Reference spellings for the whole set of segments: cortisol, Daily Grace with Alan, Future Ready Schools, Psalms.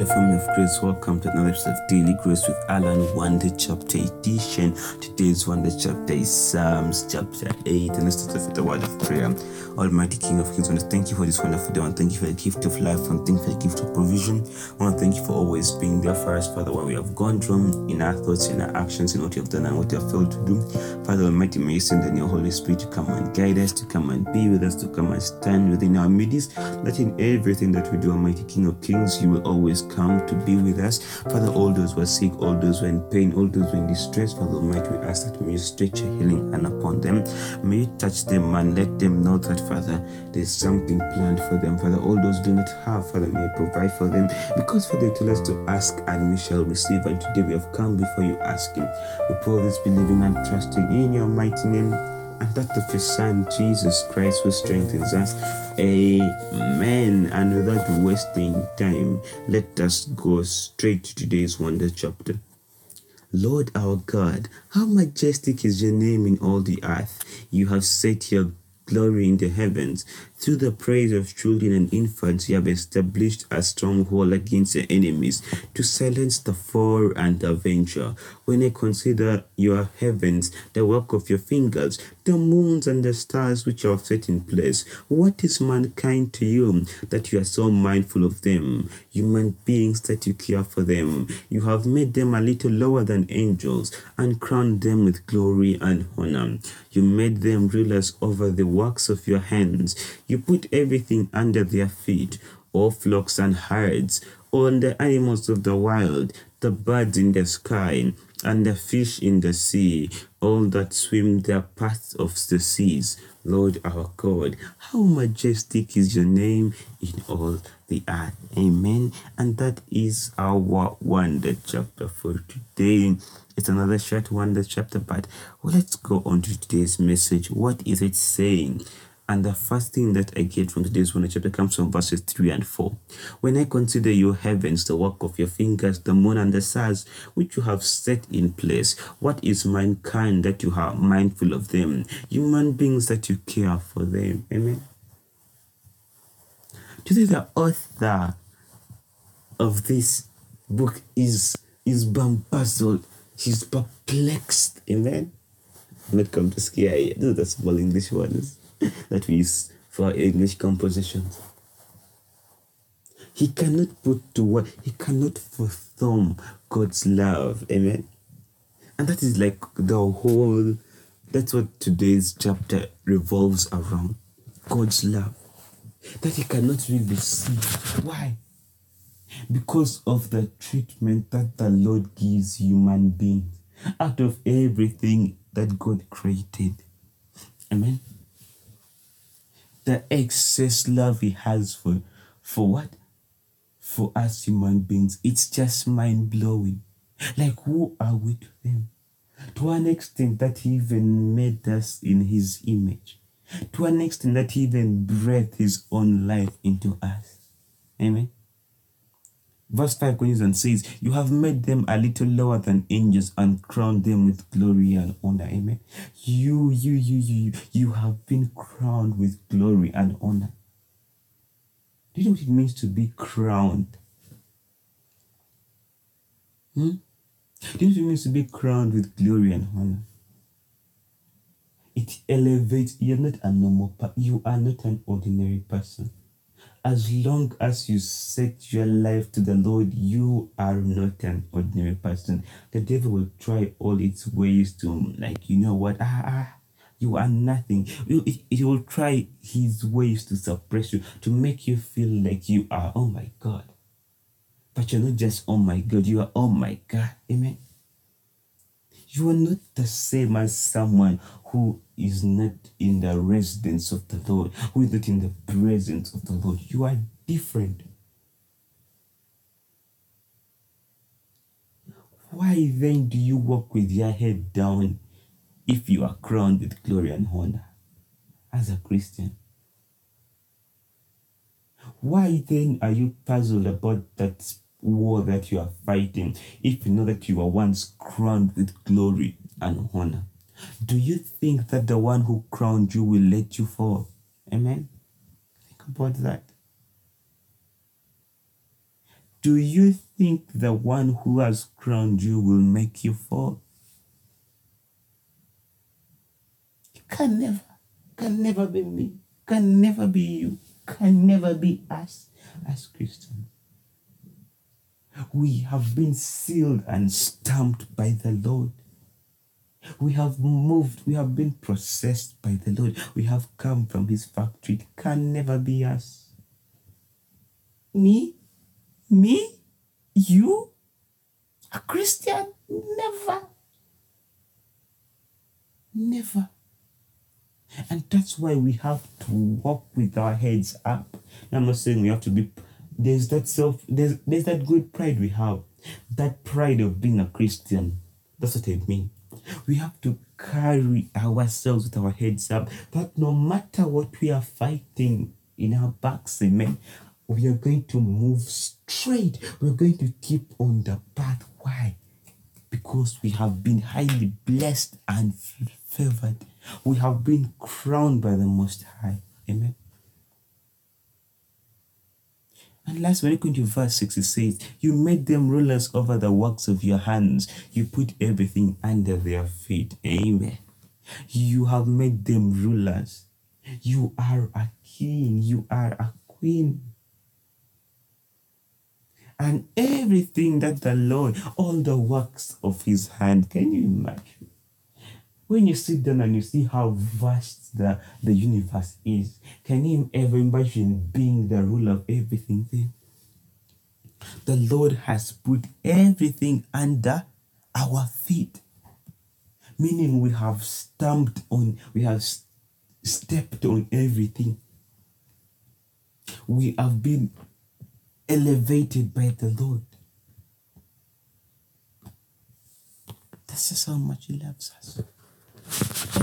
A family of grace, welcome to another episode of Daily Grace with Alan, one day chapter edition. Today's one day chapter is Psalms chapter 8, and let's start off with a word of prayer. Almighty King of Kings, I want to thank you for this wonderful day. I want to thank you for the gift of life. I want to thank you for the gift of provision. I want to thank you for always being there for us, Father, when we have gone wrong in our thoughts, in our actions, in what you have done and what you have failed to do. Father Almighty, may you send in your Holy Spirit to come and guide us, to come and be with us, to come and stand within our midst, that in everything that we do, Almighty King of Kings, you will always come to be with us. Father, all those who are sick, all those who are in pain, all those who are in distress, Father Almighty, we ask that may you stretch your healing hand upon them. May you touch them and let them know that, Father, there's something planned for them. Father, all those do not have, Father, may you provide for them, because Father, you tell us to ask and we shall receive, and today we have come before you asking. We pray this believing and trusting in your mighty name, and that of your Son, Jesus Christ, who strengthens us. Amen. And without wasting time, let us go straight to today's wonder chapter. Lord our God, how majestic is your name in all the earth. You have set your glory in the heavens. Through the praise of children and infants, you have established a stronghold against your enemies, to silence the foe and the avenger. When I consider your heavens, the work of your fingers, the moons and the stars which you have set in place, what is mankind to you that you are so mindful of them? Human beings that you care for them. You have made them a little lower than angels and crowned them with glory and honor. You made them rulers over the works of your hands. You put everything under their feet, all flocks and herds, all the animals of the wild, the birds in the sky, and the fish in the sea, all that swim their paths of the seas. Lord our God, how majestic is your name in all the earth. Amen. And that is our wonder chapter for today. It's another short wonder chapter, but let's go on to today's message. What is it saying? And the first thing that I get from today's one chapter comes from verses 3 and 4. When I consider your heavens, the work of your fingers, the moon and the stars, which you have set in place, what is mankind that you are mindful of them? Human beings that you care for them. Amen. Today the author of this book is bamboozled. He's perplexed. Amen. I'm not come to scare you. Those are the small English ones that we use for our English compositions. He cannot put to words, he cannot fathom God's love. Amen. And that is like that's what today's chapter revolves around. God's love that he cannot really see. Why? Because of the treatment that the Lord gives human beings out of everything that God created. Amen. The excess love he has for what? For us human beings. It's just mind-blowing. Like, who are we to them? To an extent that he even made us in his image. To an extent that he even breathed his own life into us. Amen. Verse 5 continues and says, you have made them a little lower than angels and crowned them with glory and honor. Amen. You have been crowned with glory and honor. Do you know what it means to be crowned? Do you know what it means to be crowned with glory and honor? It elevates. You're not a normal person. You are not an ordinary person. As long as you set your life to the Lord, you are not an ordinary person. The devil will try all its ways to, like, you know what? You are nothing. It will try his ways to suppress you, to make you feel like you are, oh my God. But you're not just, oh my God, you are, oh my God. Amen. You are not the same as someone who is not in the residence of the Lord, who is not in the presence of the Lord. You are different. Why then do you walk with your head down if you are crowned with glory and honor as a Christian? Why then are you puzzled about that war that you are fighting if you know that you were once crowned with glory and honor? Do you think that the one who crowned you will let you fall? Amen. Think about that. Do you think the one who has crowned you will make you fall? It can never be me, can never be you, can never be us as Christians. We have been sealed and stamped by the Lord. We have moved, we have been processed by the Lord. We have come from his factory. It can never be us. Me? You? A Christian? Never. And that's why we have to walk with our heads up. And I'm not saying we have to be, there's that good pride we have. That pride of being a Christian. That's what I mean. We have to carry ourselves with our heads up, that no matter what we are fighting in our backs, amen, we are going to move straight. We're going to keep on the path. Why? Because we have been highly blessed and favored. We have been crowned by the Most High. Amen. And last, when you go to verse 6, it says, you made them rulers over the works of your hands. You put everything under their feet. Amen. You have made them rulers. You are a king. You are a queen. And everything that the Lord, all the works of his hand, can you imagine? When you sit down and you see how vast the universe is, can you ever imagine being the ruler of everything then? The Lord has put everything under our feet. Meaning we have stepped on everything. We have been elevated by the Lord. That's just how much he loves us.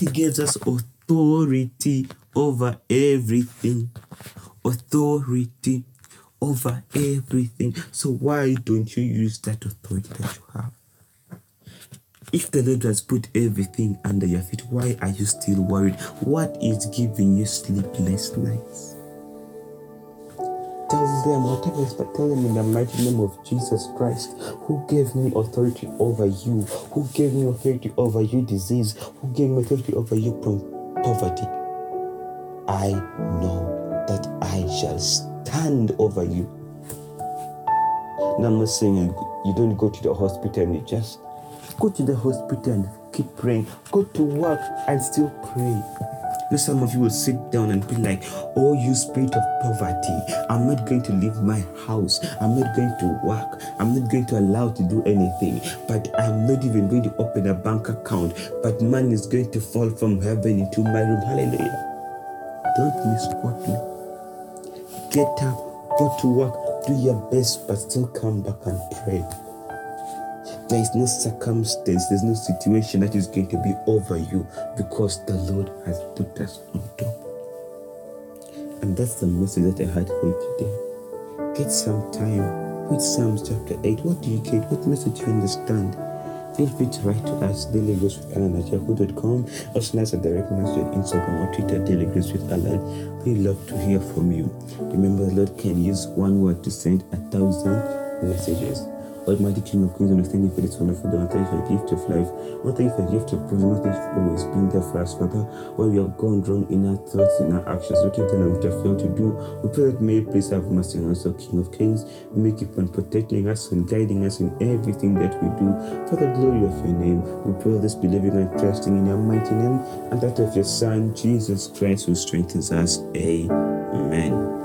He gives us authority over everything. Authority over everything. So why don't you use that authority that you have? If the Lord has put everything under your feet, why are you still worried? What is giving you sleepless nights? Tell them in the mighty name of Jesus Christ, who gave me authority over you, who gave me authority over your disease, who gave me authority over you from poverty. I know that I shall stand over you. Now I'm not saying you don't go to the hospital and you just go to the hospital and keep praying. Go to work and still pray. Some of you will sit down and be like, oh, you spirit of poverty, I'm not going to leave my house. I'm not going to work. I'm not going to allow to do anything. But I'm not even going to open a bank account. But man is going to fall from heaven into my room. Hallelujah. Don't misquote me. Get up, go to work, do your best, but still come back and pray. There is no circumstance, there's no situation that is going to be over you, because the Lord has put us on top. And that's the message that I had for you today. Get some time with Psalms chapter 8. What do you get? What message do you understand? Feel free to write to us, Daily Grace with Alan at yahoo.com, or slash a direct message on Instagram or Twitter, Daily Grace with Alan. We love to hear from you. Remember, the Lord can use one word to send 1,000 messages. Almighty King of Kings, I thank you for this wonderful day. I thank you for the gift of life. I thank you for the gift of prayer. I thank you for always being there for us, Father. When we have gone wrong in our thoughts, in our actions, what we've done and what we've failed to do, we pray that may you please have mercy on us, O King of Kings. May you keep on protecting us and guiding us in everything that we do. For the glory of your name, we pray this, believing and trusting in your mighty name and that of your Son, Jesus Christ, who strengthens us. Amen.